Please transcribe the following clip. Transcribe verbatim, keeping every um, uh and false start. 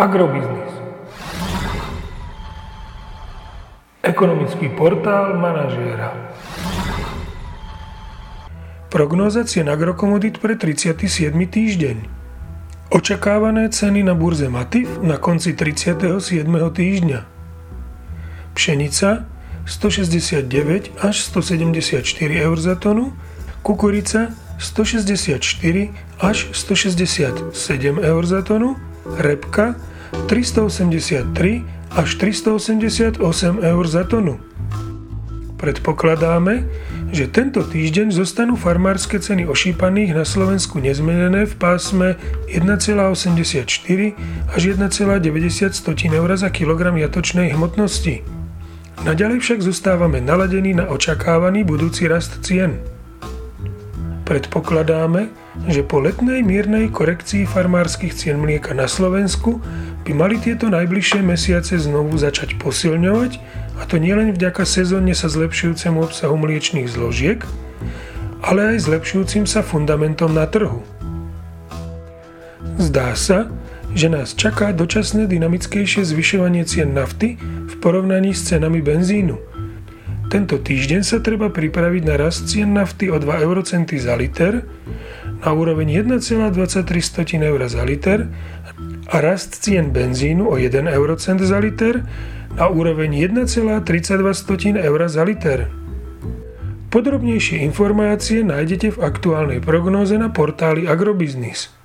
Agrobiznes. Ekonomický portál manažéra. Prognoza cien agrokomodít pre tridsiaty siedmy týždeň. Očakávané ceny na burze Matif na konci tridsiateho siedmeho týždňa. Pšenica stošesťdesiatdeväť až stosedemdesiatštyri eur za tonu, kukurica stošesťdesiatštyri až stošesťdesiatsedem eur za tonu, repka tristoosemdesiattri až tristoosemdesiatosem eur za tonu. Predpokladáme, že tento týždeň zostanú farmárske ceny ošípaných na Slovensku nezmenené v pásme jeden celá osemdesiatštyri až jeden celá deväťdesiat eur za kilogram jatočnej hmotnosti. Naďalej však zostávame naladení na očakávaný budúci rast cien. Predpokladáme, že po letnej miernej korekcii farmárskych cien mlieka na Slovensku by mali tieto najbližšie mesiace znovu začať posilňovať, a to nielen vďaka sezónne sa zlepšujúcemu obsahu mliečnych zložiek, ale aj zlepšujúcim sa fundamentom na trhu. Zdá sa, že nás čaká dočasné dynamickejšie zvyšovanie cien nafty v porovnaní s cenami benzínu. Tento týždeň sa treba pripraviť na rast cien nafty o dva eurocenty za liter na úroveň jeden celá dvadsaťtri eur za liter a rast cien benzínu o jeden eurocent za liter na úroveň jeden celá tridsaťdva eur za liter. Podrobnejšie informácie nájdete v aktuálnej prognóze na portáli Agrobiznes.